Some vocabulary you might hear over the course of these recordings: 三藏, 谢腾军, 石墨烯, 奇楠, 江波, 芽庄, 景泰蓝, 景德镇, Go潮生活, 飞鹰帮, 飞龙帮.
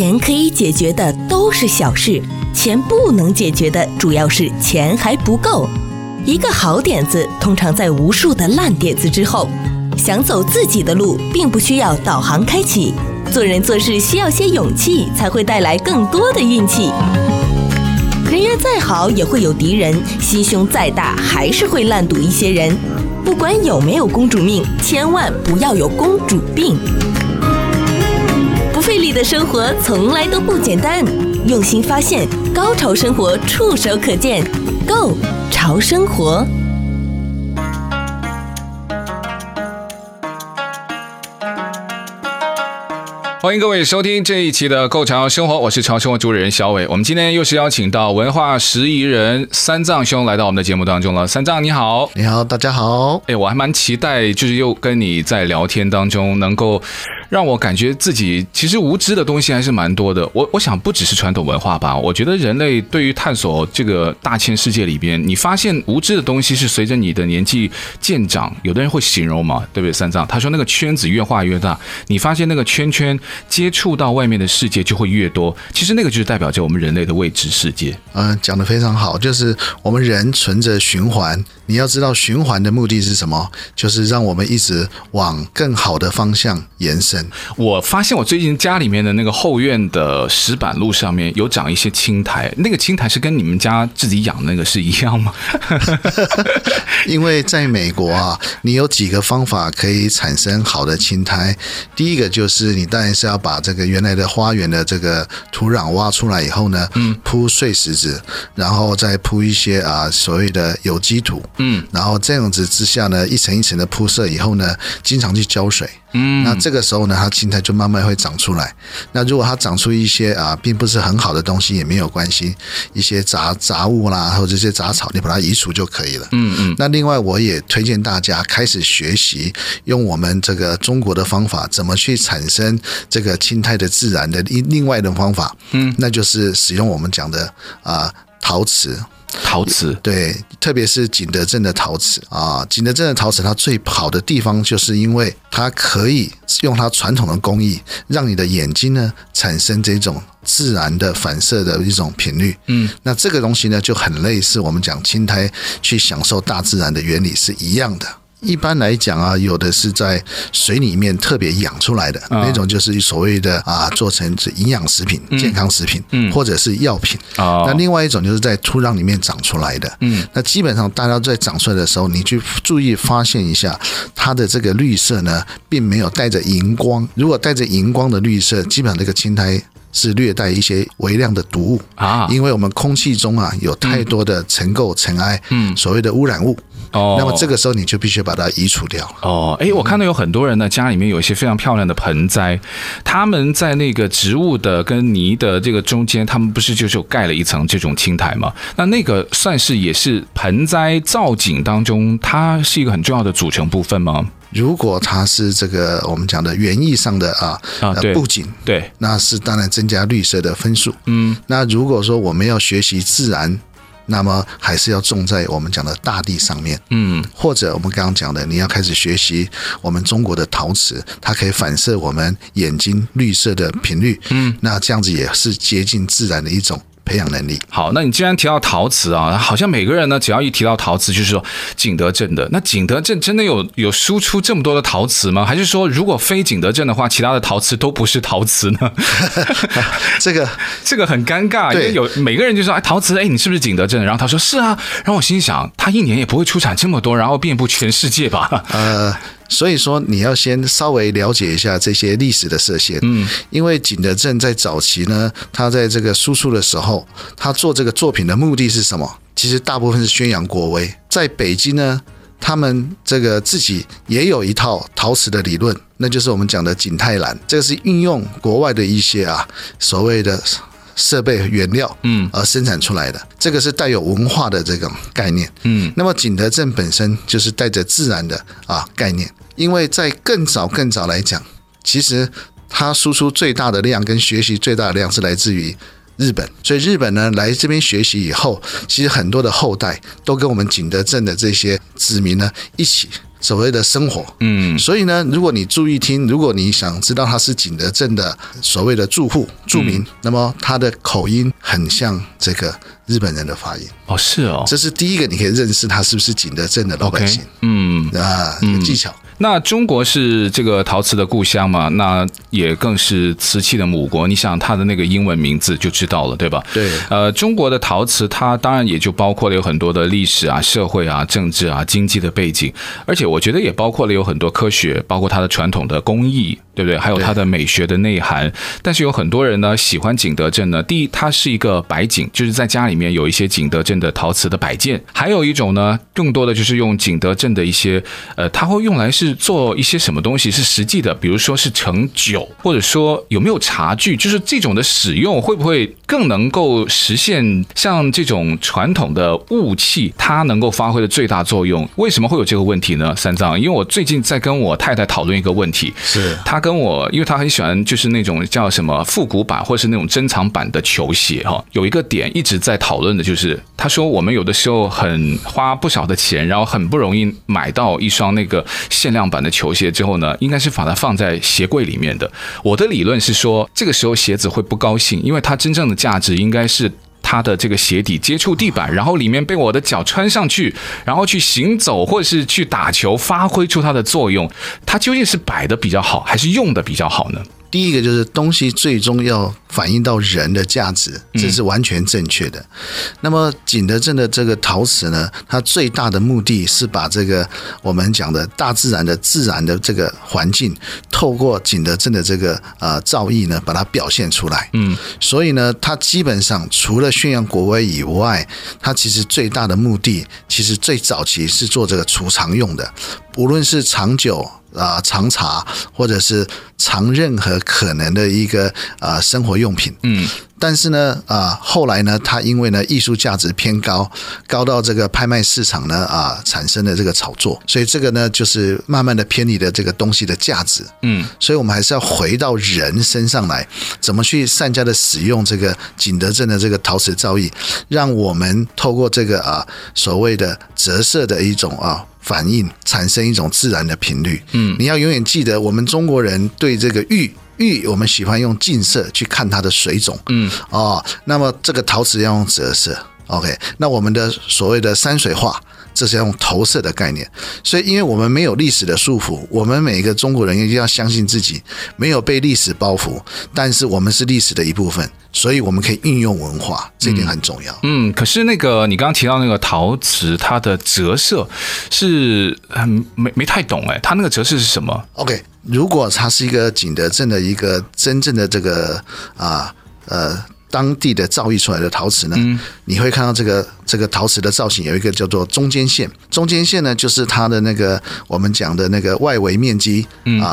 钱可以解决的都是小事，钱不能解决的主要是钱还不够。一个好点子通常在无数的烂点子之后。想走自己的路，并不需要导航开启。做人做事需要些勇气，才会带来更多的运气。人缘再好也会有敌人，心胸再大还是会烂赌一些人。不管有没有公主命，千万不要有公主病。不费力的生活从来都不简单，用心发现，高潮生活触手可见 Go 潮生活。欢迎各位收听这一期的Go潮生活，我是潮生活主持人小伟。我们今天又是邀请到文化拾遗人三藏兄来到我们的节目当中了。三藏你好。你好，大家好。我还蛮期待就是又跟你在聊天当中能够让我感觉自己其实无知的东西还是蛮多的。我想不只是传统文化吧，我觉得人类对于探索这个大千世界里边，你发现无知的东西是随着你的年纪渐长，有的人会形容嘛，对不对三藏？他说那个圈子越画越大，你发现那个圈圈接触到外面的世界就会越多，其实那个就是代表着我们人类的未知世界。讲得非常好，就是我们人存着循环，你要知道循环的目的是什么，就是让我们一直往更好的方向延伸。我发现我最近家里面的那个后院的石板路上面有长一些青苔，那个青苔是跟你们家自己养的那个是一样吗？因为在美国啊，你有几个方法可以产生好的青苔。第一个就是你当然是要把这个原来的花园的这个土壤挖出来以后呢，铺碎石子，然后再铺一些所谓的有机土，然后这样子之下呢，一层一层的铺设以后呢，经常去浇水，那这个时候呢，它青苔就慢慢会长出来。那如果它长出一些并不是很好的东西也没有关系，一些杂物啦，或者一些杂草，你把它移除就可以了。那另外我也推荐大家开始学习用我们这个中国的方法，怎么去产生这个青苔的自然的另外的方法，那就是使用我们讲的陶瓷。陶瓷，对，特别是景德镇的陶瓷景德镇的陶瓷它最好的地方就是因为它可以用它传统的工艺，让你的眼睛呢产生这种自然的反射的一种频率。那这个东西呢就很类似我们讲青苔去享受大自然的原理是一样的。一般来讲有的是在水里面特别养出来的，那种就是所谓的做成营养食品、健康食品，或者是药品。那另外一种就是在土壤里面长出来的。那基本上大家在长出来的时候，你去注意发现一下它的这个绿色呢，并没有带着荧光。如果带着荧光的绿色，基本上这个青苔是略带一些微量的毒物因为我们空气中有太多的尘垢、尘埃，所谓的污染物。那么这个时候你就必须把它移除掉了。我看到有很多人呢，家里面有一些非常漂亮的盆栽，他们在那个植物的跟泥的这个中间，他们不是就是有盖了一层这种青苔吗？那个算是也是盆栽造景当中，它是一个很重要的组成部分吗？如果它是这个我们讲的园艺上的布景，对，那是当然增加绿色的分数。那如果说我们要学习自然，那么还是要种在我们讲的大地上面，或者我们刚刚讲的，你要开始学习我们中国的陶瓷，它可以反射我们眼睛绿色的频率，那这样子也是接近自然的一种培养能力。好，那你既然提到陶瓷好像每个人呢，只要一提到陶瓷，就是说景德镇的。那景德镇真的有输出这么多的陶瓷吗？还是说如果非景德镇的话，其他的陶瓷都不是陶瓷呢？这个很尴尬，因为有每个人就说陶瓷，你是不是景德镇？然后他说是啊，然后我心想，他一年也不会出产这么多，然后遍布全世界吧？所以说你要先稍微了解一下这些历史的射线，因为景德镇在早期呢，他在这个输出的时候，他做这个作品的目的是什么？其实大部分是宣扬国威。在北京呢，他们这个自己也有一套陶瓷的理论，那就是我们讲的景泰蓝，这个是运用国外的一些所谓的设备原料而生产出来的，这个是带有文化的这种概念。那么景德镇本身就是带着自然的概念，因为在更早来讲，其实它输出最大的量跟学习最大的量是来自于日本，所以日本呢来这边学习以后，其实很多的后代都跟我们景德镇的这些子民呢一起所谓的生活。嗯，所以呢，如果你注意听，如果你想知道他是景德镇的所谓的住户住民，那么他的口音很像这个日本人的发音。哦，是哦，这是第一个你可以认识他是不是景德镇的老百姓。Okay, 嗯啊，有技巧。那中国是这个陶瓷的故乡嘛，那也更是瓷器的母国，你想它的那个英文名字就知道了，对吧？对。中国的陶瓷它当然也就包括了有很多的历史啊、社会啊、政治啊、经济的背景，而且我觉得也包括了有很多科学，包括它的传统的工艺，对不对？还有它的美学的内涵。但是有很多人呢喜欢景德镇呢，第一它是一个摆景，就是在家里面有一些景德镇的陶瓷的摆件，还有一种呢更多的就是用景德镇的一些它会用来是做一些什么东西是实际的，比如说是盛酒，或者说有没有茶具，就是这种的使用会不会更能够实现像这种传统的物器它能够发挥的最大作用？为什么会有这个问题呢？三藏，因为我最近在跟我太太讨论一个问题，是她跟我，因为她很喜欢就是那种叫什么复古版或是那种珍藏版的球鞋，有一个点一直在讨论的，就是她说我们有的时候很花不少的钱，然后很不容易买到一双那个限量版的球鞋之后呢，应该是把它放在鞋柜里面的。我的理论是说，这个时候鞋子会不高兴，因为它真正的价值应该是它的这个鞋底接触地板，然后里面被我的脚穿上去，然后去行走或者是去打球，发挥出它的作用。它究竟是摆的比较好，还是用的比较好呢？第一个就是东西最终要反映到人的价值，这是完全正确的。那么景德镇的这个陶瓷呢，它最大的目的是把这个我们讲的大自然的这个环境，透过景德镇的这个造诣呢，把它表现出来。所以呢，它基本上除了宣扬国威以外，它其实最大的目的，其实最早期是做这个储藏用的，无论是长久。藏茶或者是藏任何可能的一个生活用品。但是呢后来呢它因为呢艺术价值偏高到这个拍卖市场呢产生了这个炒作，所以这个呢就是慢慢的偏离了这个东西的价值。所以我们还是要回到人身上来，怎么去善加的使用这个景德镇的这个陶瓷造诣，让我们透过这个所谓的折射的一种反应，产生一种自然的频率。你要永远记得，我们中国人对这个玉我们喜欢用近色去看它的水肿。那么这个陶瓷要用折射。OK， 那我们的所谓的山水画，这是要用投射的概念。所以因为我们没有历史的束缚，我们每一个中国人一定要相信自己没有被历史包袱，但是我们是历史的一部分，所以我们可以运用文化，这一点很重要。可是那个你刚刚提到那个陶瓷，它的折射是没太懂哎，它那个折射是什么 ？OK， 如果它是一个景德镇的一个真正的这个当地的造诣出来的陶瓷呢，你会看到这个陶瓷的造型有一个叫做中间线。中间线呢，就是它的那个我们讲的那个外围面积，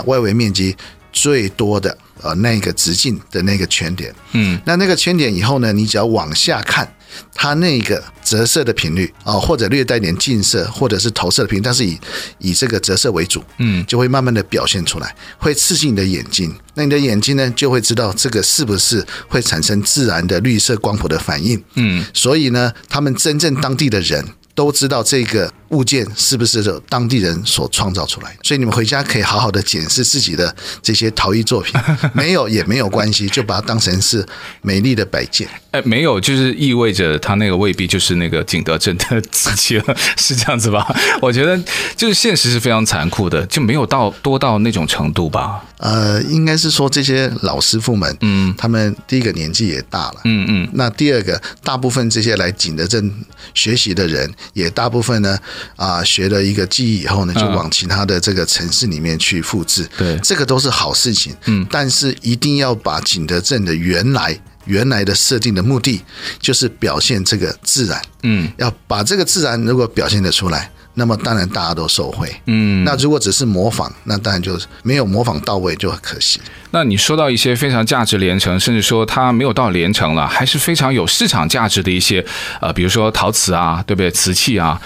外围面积最多的那个直径的那个圈点。那个圈点以后呢，你只要往下看，它那个折射的频率或者略带点近色或者是投射的频率，但是以这个折射为主，就会慢慢的表现出来，会刺激你的眼睛。那你的眼睛呢，就会知道这个是不是会产生自然的绿色光谱的反应。所以呢，他们真正当地的人都知道这个物件是不是当地人所创造出来的，所以你们回家可以好好的检视自己的这些陶艺作品，没有也没有关系，就把它当成是美丽的摆件。没有就是意味着它那个未必就是那个景德镇的瓷器了，是这样子吧？我觉得就是现实是非常残酷的，就没有到那种程度吧。应该是说这些老师傅们，他们第一个年纪也大了，那第二个，大部分这些来景德镇学习的人，也大部分呢学了一个技艺以后呢，就往其他的这个城市里面去复制。对，这个都是好事情。但是一定要把景德镇的原来的设定的目的，就是表现这个自然。要把这个自然如果表现得出来，那么当然大家都受惠。那如果只是模仿，那当然就没有模仿到位，就很可惜。那你说到一些非常价值连城，甚至说它没有到连城了，还是非常有市场价值的一些，比如说陶瓷啊，对不对？瓷器啊，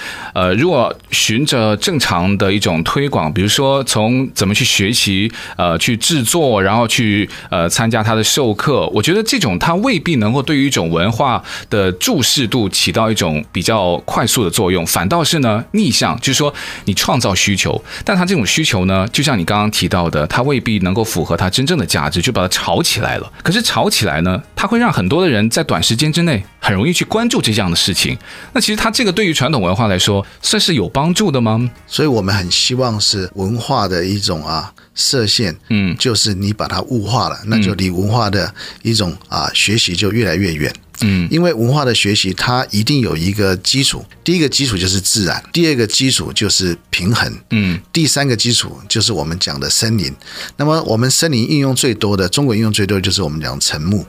如果循着正常的一种推广，比如说从怎么去学习，去制作，然后去参加它的授课，我觉得这种它未必能够对于一种文化的注视度起到一种比较快速的作用，反倒是呢逆向，就是说你创造需求，但它这种需求呢，就像你刚刚提到的，它未必能够符合它真正的价值，就把它炒起来了。可是炒起来呢，它会让很多的人在短时间之内很容易去关注这样的事情。那其实它这个对于传统文化来说算是有帮助的吗？所以我们很希望是文化的一种设限，就是你把它物化了，那就离文化的一种学习就越来越远。因为文化的学习它一定有一个基础，第一个基础就是自然，第二个基础就是平衡，第三个基础就是我们讲的森林。那么我们森林应用最多的，中国应用最多的就是我们讲沉木，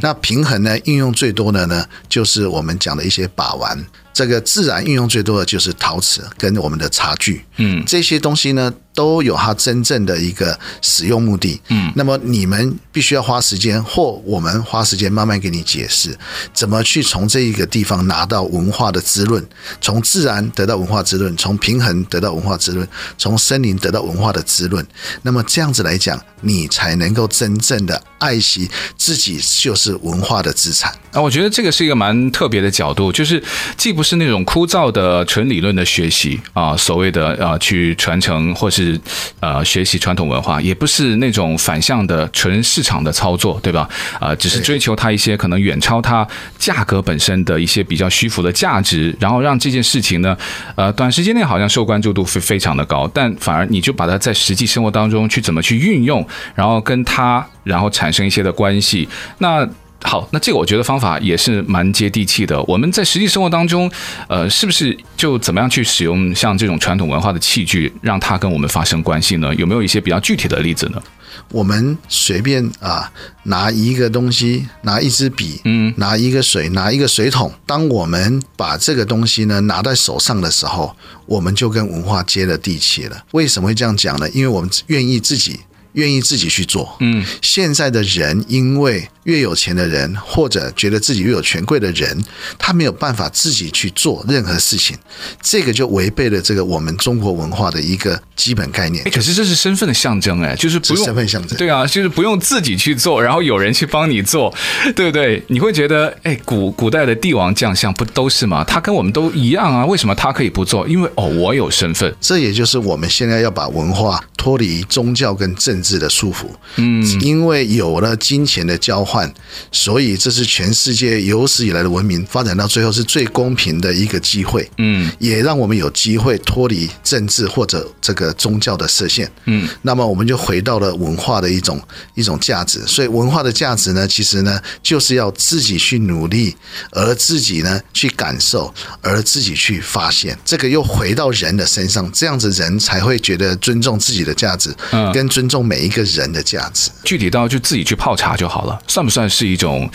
那平衡呢应用最多的呢就是我们讲的一些把玩，这个自然应用最多的就是陶瓷跟我们的茶具，这些东西呢都有它真正的一个使用目的，那么你们必须要花时间，或我们花时间慢慢给你解释怎么去从这一个地方拿到文化的滋润，从自然得到文化滋润，从平衡得到文化滋润，从森林得到文化的滋润。那么这样子来讲，你才能够真正的爱惜自己就是文化的资产。我觉得这个是一个蛮特别的角度，就是既不是那种枯燥的纯理论的学习所谓的去传承或是学习传统文化，也不是那种反向的纯市场的操作，对吧？只是追求它一些可能远超它价格本身的一些比较虚浮的价值，然后让这件事情呢，短时间内好像受关注度非常的高，但反而你就把它在实际生活当中去怎么去运用，然后跟它然后产生一些的关系。那好，那这个我觉得方法也是蛮接地气的。我们在实际生活当中，是不是就怎么样去使用像这种传统文化的器具，让它跟我们发生关系呢？有没有一些比较具体的例子呢？我们随便拿一个东西，拿一支笔，拿一个水，拿一个水桶。当我们把这个东西呢拿在手上的时候，我们就跟文化接了地气了。为什么会这样讲呢？因为我们愿意自己去做。现在的人因为越有钱的人，或者觉得自己越有权贵的人，他没有办法自己去做任何事情，这个就违背了这个我们中国文化的一个基本概念。可是这是身份的象征，就是不用身份象征，对啊，就是不用自己去做，然后有人去帮你做，对不对？你会觉得古代的帝王将相不都是吗？他跟我们都一样啊，为什么他可以不做？因为我有身份。这也就是我们现在要把文化脱离宗教跟政治的束缚，因为有了金钱的交换，所以这是全世界有史以来的文明发展到最后是最公平的一个机会，也让我们有机会脱离政治或者这个宗教的设限，那么我们就回到了文化的一种价值。所以文化的价值呢，其实呢就是要自己去努力，而自己呢去感受，而自己去发现，这个又回到人的身上，这样子人才会觉得尊重自己的价值，跟尊重每一个人的价值。具体到就自己去泡茶就好了，算不算是一种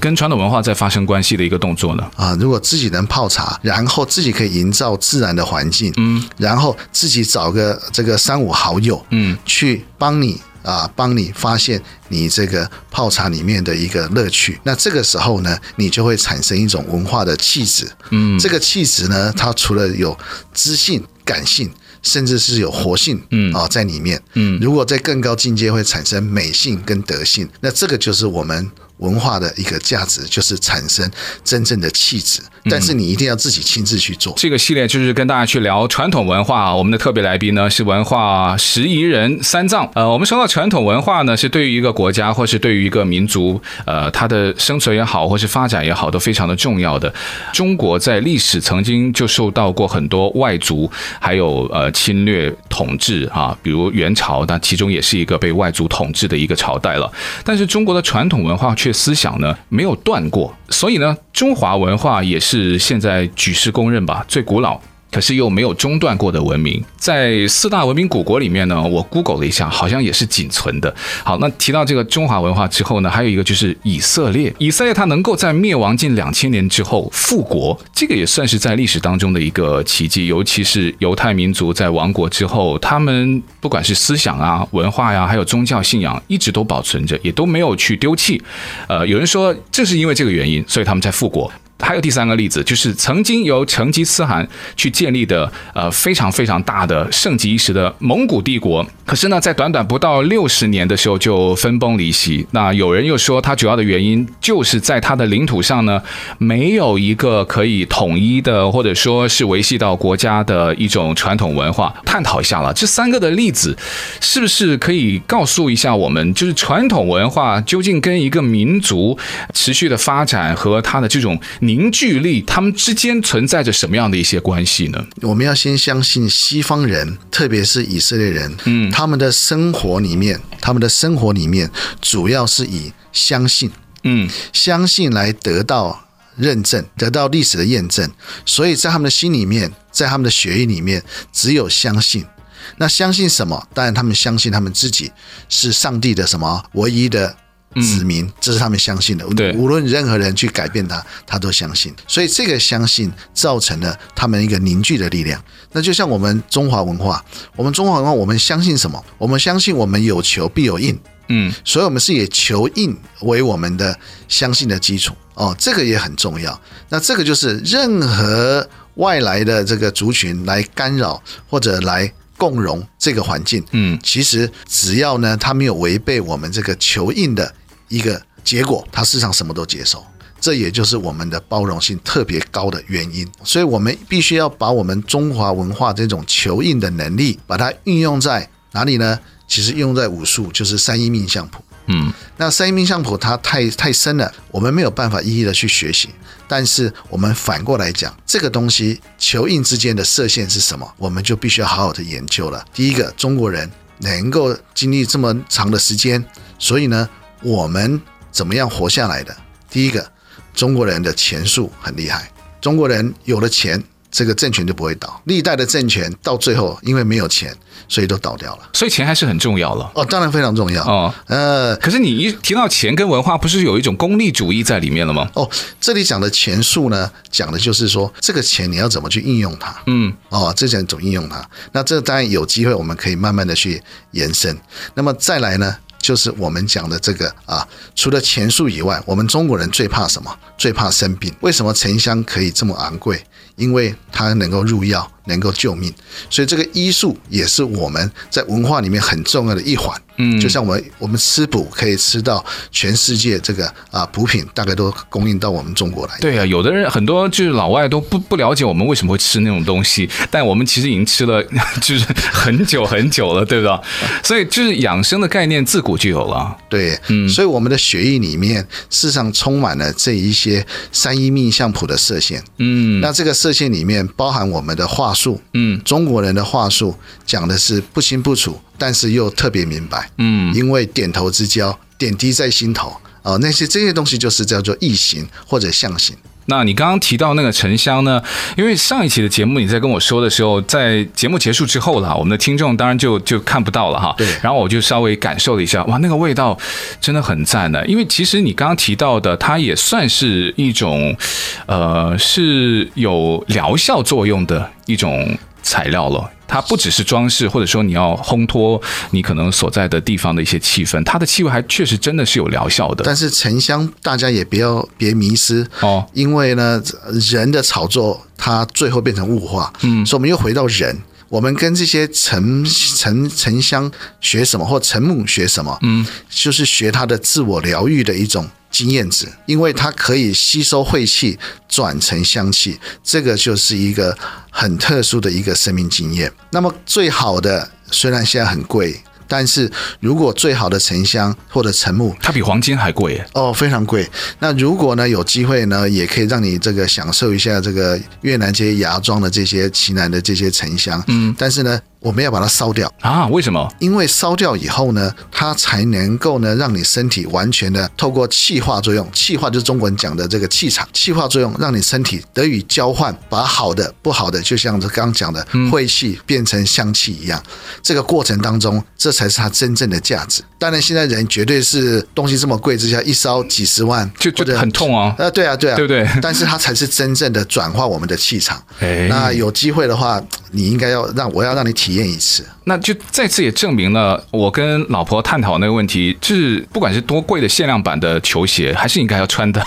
跟传统文化在发生关系的一个动作呢？如果自己能泡茶，然后自己可以营造自然的环境，然后自己找个这个3-5好友，去帮你发现你这个泡茶里面的一个乐趣，那这个时候呢你就会产生一种文化的气质，这个气质呢它除了有知性、感性，甚至是有活性在里面，如果在更高境界会产生美性跟德性，那这个就是我们文化的一个价值，就是产生真正的气质，但是你一定要自己亲自去做。这个系列就是跟大家去聊传统文化，我们的特别来宾呢是文化拾遗人三藏。我们说到传统文化呢，是对于一个国家或是对于一个民族，它的生存也好或是发展也好，都非常的重要的。中国在历史曾经就受到过很多外族还有侵略统治比如元朝，那其中也是一个被外族统治的一个朝代了。但是中国的传统文化却思想呢没有断过，所以呢中华文化也是现在举世公认吧最古老可是又没有中断过的文明。在四大文明古国里面呢，我 Google 了一下，好像也是仅存的。好，那提到这个中华文化之后呢，还有一个就是以色列。以色列它能够在灭亡近2000年之后复国，这个也算是在历史当中的一个奇迹。尤其是犹太民族在亡国之后，他们不管是思想啊、文化呀、还有宗教信仰，一直都保存着，也都没有去丢弃。有人说正是因为这个原因，所以他们才复国。还有第三个例子，就是曾经由成吉思汗去建立的非常非常大的盛极一时的蒙古帝国，可是呢，在短短不到60年的时候就分崩离析。那有人又说，它主要的原因就是在它的领土上呢，没有一个可以统一的，或者说是维系到国家的一种传统文化。探讨一下了，这三个的例子是不是可以告诉一下我们，就是传统文化究竟跟一个民族持续的发展和它的这种凝聚力，他们之间存在着什么样的一些关系呢？我们要先相信西方人，特别是以色列人，他们的生活里面主要是以相信，相信来得到认证，得到历史的验证。所以在他们的心里面，在他们的血液里面，只有相信。那相信什么？当然，他们相信他们自己是上帝的什么唯一的子民，这是他们相信的。无论任何人去改变他，他都相信。所以这个相信造成了他们一个凝聚的力量。那就像我们中华文化，我们相信什么？我们相信我们有求必有应。所以我们是以求应为我们的相信的基础。这个也很重要。那这个就是任何外来的这个族群来干扰或者来共融这个环境，其实只要呢，它没有违背我们这个求应的一个结果，它事实上什么都接受。这也就是我们的包容性特别高的原因。所以我们必须要把我们中华文化这种求应的能力，把它运用在哪里呢？其实运用在武术，就是三一命相谱。那三一命相谱它太深了，我们没有办法一一的去学习。但是我们反过来讲，这个东西求应之间的射线是什么，我们就必须要好好的研究了。第一个，中国人能够经历这么长的时间，所以呢，我们怎么样活下来的？第一个，中国人的钱术很厉害，中国人有了钱，这个政权就不会倒。历代的政权到最后因为没有钱，所以都倒掉了。所以钱还是很重要了。当然非常重要。可是你一提到钱跟文化，不是有一种功利主义在里面了吗？这里讲的钱术呢，讲的就是说这个钱你要怎么去应用它。这讲怎么应用它。那这当然有机会我们可以慢慢的去延伸。那么再来呢，就是我们讲的这个除了钱术以外，我们中国人最怕什么？最怕生病。为什么沉香可以这么昂贵？因为它能够入药，能够救命。所以这个医术也是我们在文化里面很重要的一环。就像我们吃补可以吃到全世界，这个补品大概都供应到我们中国来。对啊，有的人很多就是老外都不了解我们为什么会吃那种东西，但我们其实已经吃了就是很久很久了，对吧？所以就是养生的概念自古就有了。对，所以我们的血液里面事实上充满了这一些三一命相谱的射线。那这个射线里面包含我们的话术。中国人的话术讲的是不清不楚，但是又特别明白。因为点头之交，点滴在心头。这些东西就是叫做意形或者象形。那你刚刚提到那个沉香呢？因为上一期的节目你在跟我说的时候，在节目结束之后了，我们的听众当然就看不到了哈。对。然后我就稍微感受了一下，哇，那个味道真的很赞的。因为其实你刚刚提到的，它也算是一种，是有疗效作用的一种材料了。它不只是装饰，或者说你要烘托你可能所在的地方的一些气氛，它的气味还确实真的是有疗效的。但是沉香大家也别迷失，因为呢，人的炒作它最后变成物化，所以我们又回到人。我们跟这些沉香学什么，或沉木学什么，就是学它的自我疗愈的一种经验值，因为它可以吸收晦气转成香气，这个就是一个很特殊的一个生命经验。那么最好的，虽然现在很贵，但是如果最好的沉香或者沉木，它比黄金还贵非常贵。那如果呢有机会呢，也可以让你这个享受一下这个越南这些芽庄的这些奇楠的这些沉香。但是呢，我们要把它烧掉啊？为什么？因为烧掉以后呢，它才能够呢让你身体完全的透过气化作用，气化就是中国人讲的这个气场，气化作用让你身体得以交换，把好的不好的，就像刚刚讲的晦气变成香气一样。这个过程当中，这才是它真正的价值。当然，现在人绝对是东西这么贵之下，一烧几十万就很痛啊。对啊，对啊，对不对？但是它才是真正的转化我们的气场。那有机会的话，你应该要我要让你体验一次，那就再次也证明了我跟老婆探讨那个问题，是不管是多贵的限量版的球鞋，还是应该要穿的，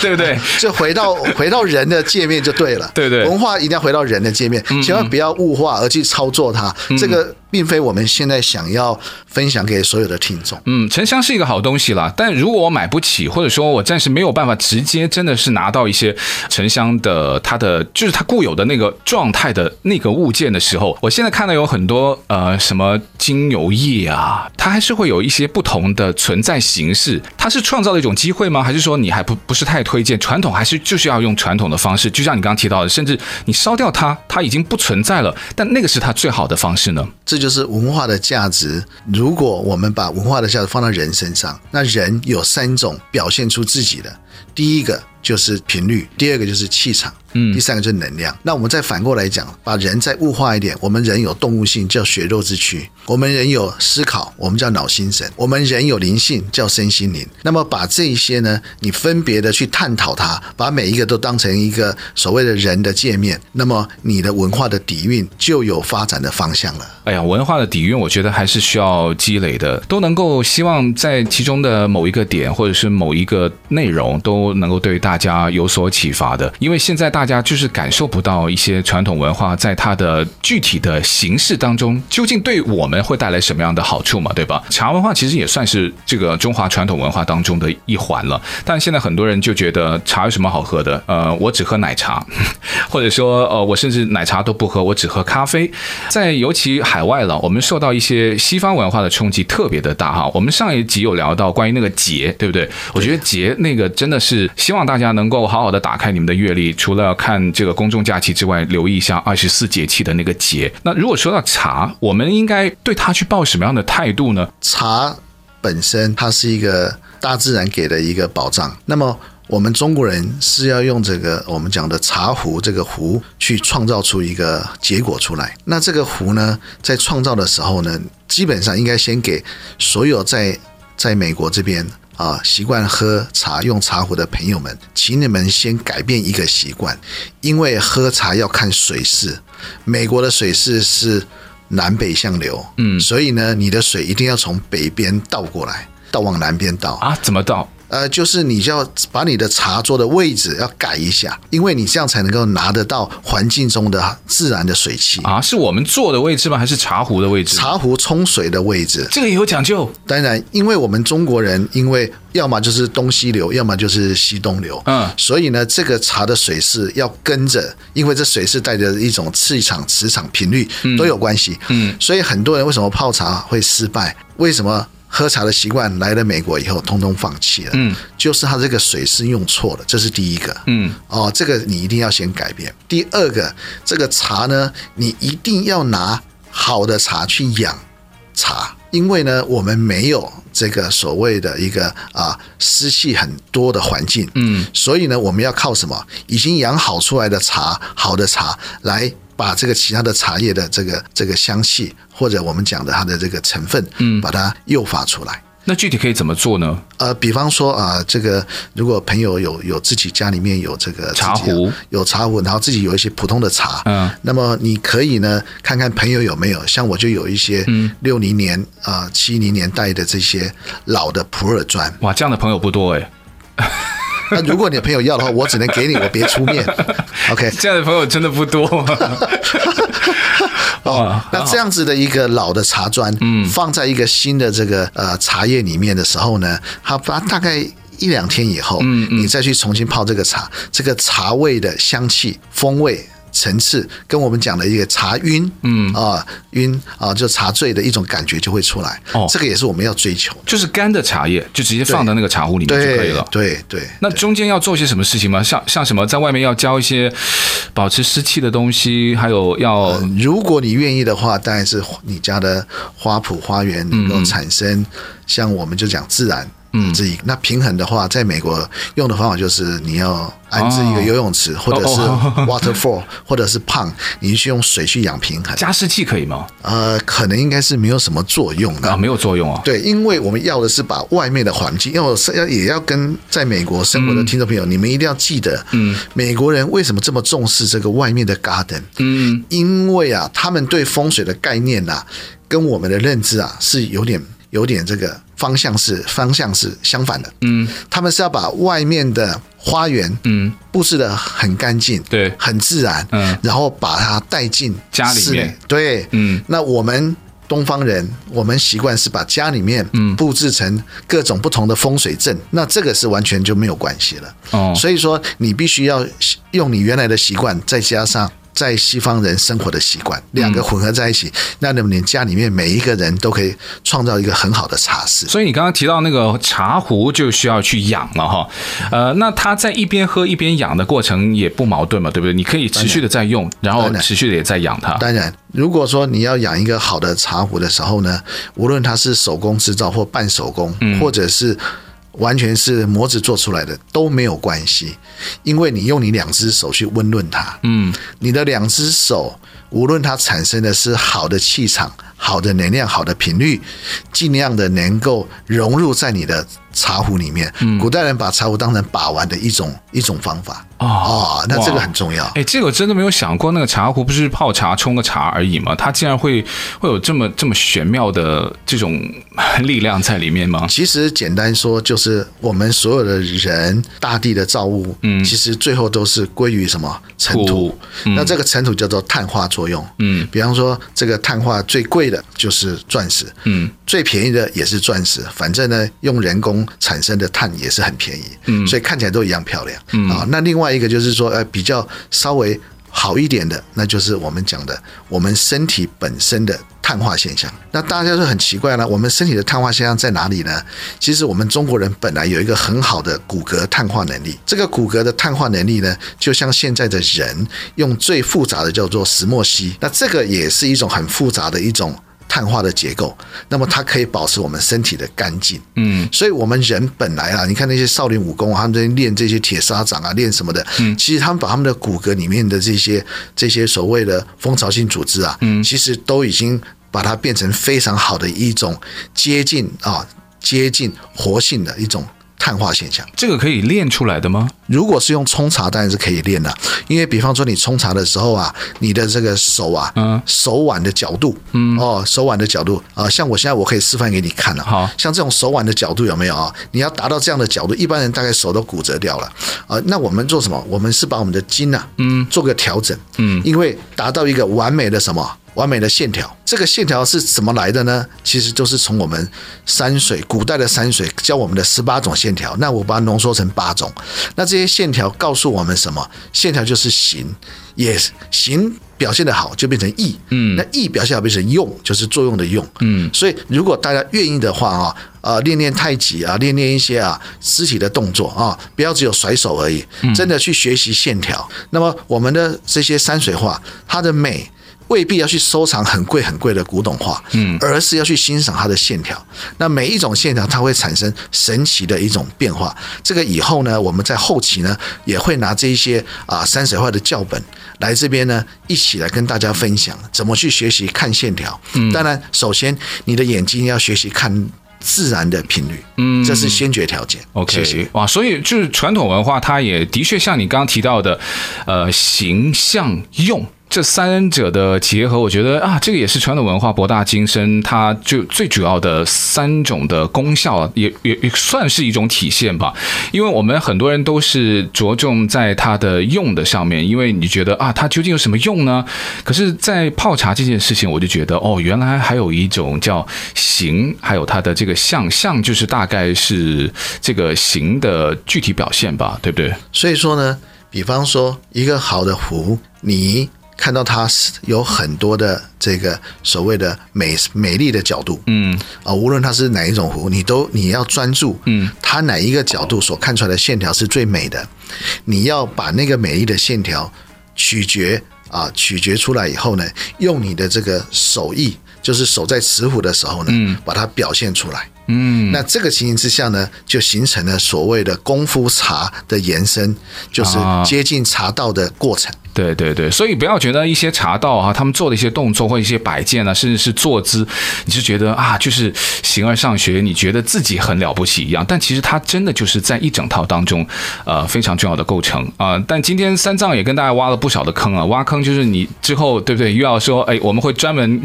对不对？就回到人的界面就对了，对对，文化一定要回到人的界面，千万不要物化而去操作它，这个并非我们现在想要分享给所有的听众。沉香是一个好东西啦，但如果我买不起，或者说我暂时没有办法直接真的是拿到一些沉香的它的就是它固有的那个状态的那个物件的时候，我现在看到有很多什么精油液啊，它还是会有一些不同的存在形式。它是创造了一种机会吗？还是说你还不是太推荐传统？还是就是要用传统的方式？就像你刚刚提到的，甚至你烧掉它，它已经不存在了，但那个是它最好的方式呢？就是文化的价值，如果我们把文化的价值放到人身上，那人有三种表现出自己的，第一个就是频率，第二个就是气场，第三个就是能量。那我们再反过来讲，把人再物化一点，我们人有动物性叫血肉之躯，我们人有思考，我们叫脑心神，我们人有灵性叫身心灵。那么把这一些呢，你分别的去探讨它，把每一个都当成一个所谓的人的界面，那么你的文化的底蕴就有发展的方向了。哎呀，文化的底蕴我觉得还是需要积累的，都能够希望在其中的某一个点或者是某一个内容都能够对大家有所启发的。因为现在大家就是感受不到一些传统文化在它的具体的形式当中究竟对我们会带来什么样的好处嘛，对吧？茶文化其实也算是这个中华传统文化当中的一环了，但现在很多人就觉得茶有什么好喝的，我只喝奶茶，或者说我甚至奶茶都不喝，我只喝咖啡。在尤其海外了，我们受到一些西方文化的冲击特别的大哈。我们上一集有聊到关于那个节，对不对？我觉得节那个真的是希望大家能够好好的打开你们的阅历，除了看这个公众假期之外，留意一下24节气的那个节。那如果说到茶，我们应该对它去抱什么样的态度呢？茶本身它是一个大自然给的一个宝藏，那么我们中国人是要用这个我们讲的茶壶这个壶去创造出一个结果出来。那这个壶呢，在创造的时候呢，基本上应该先给所有在美国这边习惯喝茶用茶壶的朋友们，请你们先改变一个习惯，因为喝茶要看水势，美国的水势是南北向流，所以呢，你的水一定要从北边倒过来，倒往南边倒啊？怎么倒？就是你要把你的茶桌的位置要改一下，因为你这样才能够拿得到环境中的自然的水汽啊。是我们坐的位置吗？还是茶壶的位置？茶壶冲水的位置，这个也有讲究。当然，因为我们中国人，因为要么就是东西流，要么就是西东流，所以呢，这个茶的水势要跟着，因为这水势带着一种气场、磁场、频率都有关系，所以很多人为什么泡茶会失败？为什么？喝茶的习惯来了美国以后通通放弃了，就是他这个水是用错了，这是第一个，这个你一定要先改变。第二个，这个茶呢，你一定要拿好的茶去养茶，因为呢，我们没有这个所谓的一个湿气很多的环境，所以呢，我们要靠什么？已经养好出来的茶，好的茶来。把这个其他的茶叶的这个香气，或者我们讲的它的这个成分，把它诱发出来。那具体可以怎么做呢？比方说这个如果朋友有自己家里面有这个茶壶，有茶壶，然后自己有一些普通的茶，那么你可以呢看看朋友有没有，像我就有一些60年70年代的这些老的普洱砖。哇，这样的朋友不多哎。那如果你的朋友要的话，我只能给你，我别出面。OK， 这样的朋友真的不多。那这样子的一个老的茶砖，放在一个新的这个茶叶里面的时候呢，它大概1-2天以后，你再去重新泡这个茶，这个茶味的香气、风味。层次，跟我们讲的一个茶晕，晕啊，就茶醉的一种感觉就会出来。哦，这个也是我们要追求的，就是干的茶叶就直接放到那个茶壶里面就可以了。对。那中间要做些什么事情吗？像什么，在外面要浇一些保持湿气的东西，还有要，如果你愿意的话，当然是你家的花圃花园能够产生，像我们就讲自然。那平衡的话，在美国用的方法就是你要安置一个游泳池，或者是 waterfall， 或者是 pond， 你去用水去养平衡。加湿器可以吗？可能应该是没有什么作用的，没有作用啊。对，因为我们要的是把外面的环境，因为我也要跟在美国生活的听众朋友，你们一定要记得，美国人为什么这么重视这个外面的 garden？ 因为啊，他们对风水的概念啊，跟我们的认知啊是有点这个方向是相反的。他们是要把外面的花园布置得很干净，对，很自然，然后把它带进家里面。对，那我们东方人，我们习惯是把家里面布置成各种不同的风水阵，那这个是完全就没有关系了。所以说，你必须要用你原来的习惯，再加上在西方人生活的习惯，两个混合在一起，那你们家里面每一个人都可以创造一个很好的茶室。所以你刚刚提到那个茶壶就需要去养了哈，那它在一边喝一边养的过程也不矛盾嘛，对不对？你可以持续的在用，然后持续的也在养它。当然，如果说你要养一个好的茶壶的时候呢，无论它是手工制造或半手工，或者是完全是模子做出来的都没有关系，因为你用你两只手去温润它，你的两只手无论它产生的是好的气场、好的能量、好的频率，尽量的能够融入在你的茶壶里面。古代人把茶壶当成把玩的一种方法。那这个很重要。这个我真的没有想过，那个茶壶不是泡茶冲个茶而已吗？它竟然会有这么玄妙的这种力量在里面吗？其实简单说，就是我们所有的人、大地的造物，其实最后都是归于什么？尘土。那这个尘土叫做碳化作用。比方说这个碳化最贵的就是钻石，最便宜的也是钻石，反正呢用人工产生的碳也是很便宜，所以看起来都一样漂亮。那另外一个就是说，比较稍微好一点的，那就是我们讲的我们身体本身的碳化现象。那大家就很奇怪了，我们身体的碳化现象在哪里呢？其实我们中国人本来有一个很好的骨骼碳化能力，这个骨骼的碳化能力呢，就像现在的人用最复杂的叫做石墨烯，那这个也是一种很复杂的一种碳化的结构，那么它可以保持我们身体的干净。所以我们人本来啊，你看那些少林武功啊，他们在练这些铁砂掌啊，练什么的，其实他们把他们的骨骼里面的这些所谓的蜂巢性组织啊，其实都已经把它变成非常好的一种接近活性的一种碳化现象。这个可以练出来的吗？如果是用冲茶当然是可以练的，因为比方说你冲茶的时候啊，你的这个手啊，手腕的角度，手腕的角度啊，像我现在我可以示范给你看了，像这种手腕的角度有没有啊？你要达到这样的角度，一般人大概手都骨折掉了啊。那我们做什么？我们是把我们的筋啊，做个调整，因为达到一个完美的线条。这个线条是怎么来的呢？其实就是从我们山水，古代的山水教我们的18种线条，那我把它浓缩成8种。那这些线条告诉我们什么？线条就是形，也形表现得好就变成意，那意表现好变成用，就是作用的用。所以如果大家愿意的话啊，练太极啊，练一些啊肢体的动作啊，不要只有甩手而已，真的去学习线条。那么我们的这些山水画，它的美未必要去收藏很贵很贵的古董画，而是要去欣赏它的线条。那每一种线条它会产生神奇的一种变化。这个以后呢，我们在后期呢也会拿这一些山水画的教本来这边呢，一起来跟大家分享怎么去学习看线条。当然，首先你的眼睛要学习看自然的频率，这是先决条件。OK， 谢谢。哇，所以就是传统文化，它也的确像你刚刚提到的，形象用。这三者的结合，我觉得这个也是传统文化博大精深，它就最主要的3种的功效，也算是一种体现吧。因为我们很多人都是着重在它的用的上面，因为你觉得它究竟有什么用呢？可是，在泡茶这件事情，我就觉得原来还有一种叫形，还有它的这个象就是大概是这个形的具体表现吧，对不对？所以说呢，比方说一个好的壶，你看到它有很多的这个所谓的 美丽的角度，嗯，无论它是哪一种湖，你要专注，嗯，它哪一个角度所看出来的线条是最美的，你要把那个美丽的线条取决出来以后呢，用你的这个手艺，就是手在持壶的时候呢，嗯，把它表现出来。嗯，那这个情形之下呢，就形成了所谓的功夫茶的延伸，就是接近茶道的过程。啊，对对对，所以不要觉得一些茶道啊，他们做的一些动作或一些摆件啊，甚至是坐姿，你是觉得啊，就是形而上学，你觉得自己很了不起一样，但其实它真的就是在一整套当中，非常重要的构成啊。但今天三藏也跟大家挖了不少的坑啊，挖坑就是你之后对不对？又要说，哎，我们会专门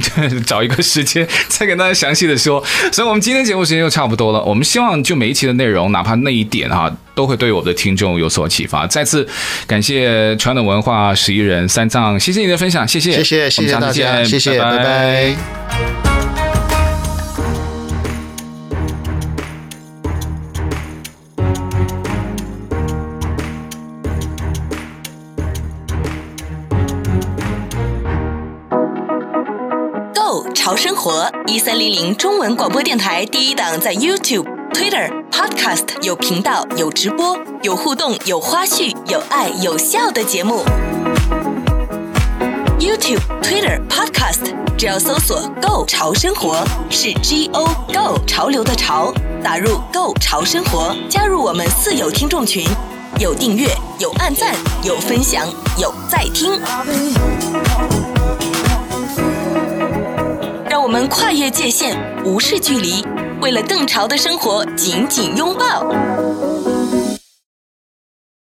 找一个时间再跟大家详细的说。所以我们今天节目时间又差不多了，我们希望就每一期的内容，哪怕那一点哈，都会对我们的听众有所启发。再次感谢传统文化十一人三藏，谢谢你的分享，谢谢大家，谢谢，拜拜。Go 潮生活1300中文广播电台第一档，在 YouTube、Twitter、Podcast 有频道、有直播、有互动、有花絮、有爱、有笑的节目。YouTube、Twitter、Podcast， 只要搜索 “Go 潮生活”，是 G-O Go 潮流的潮，打入 “Go 潮生活”，加入我们4有听众群，有订阅，有按赞，有分享，有在听，让我们跨越界限，无视距离，为了更潮的生活紧紧拥抱。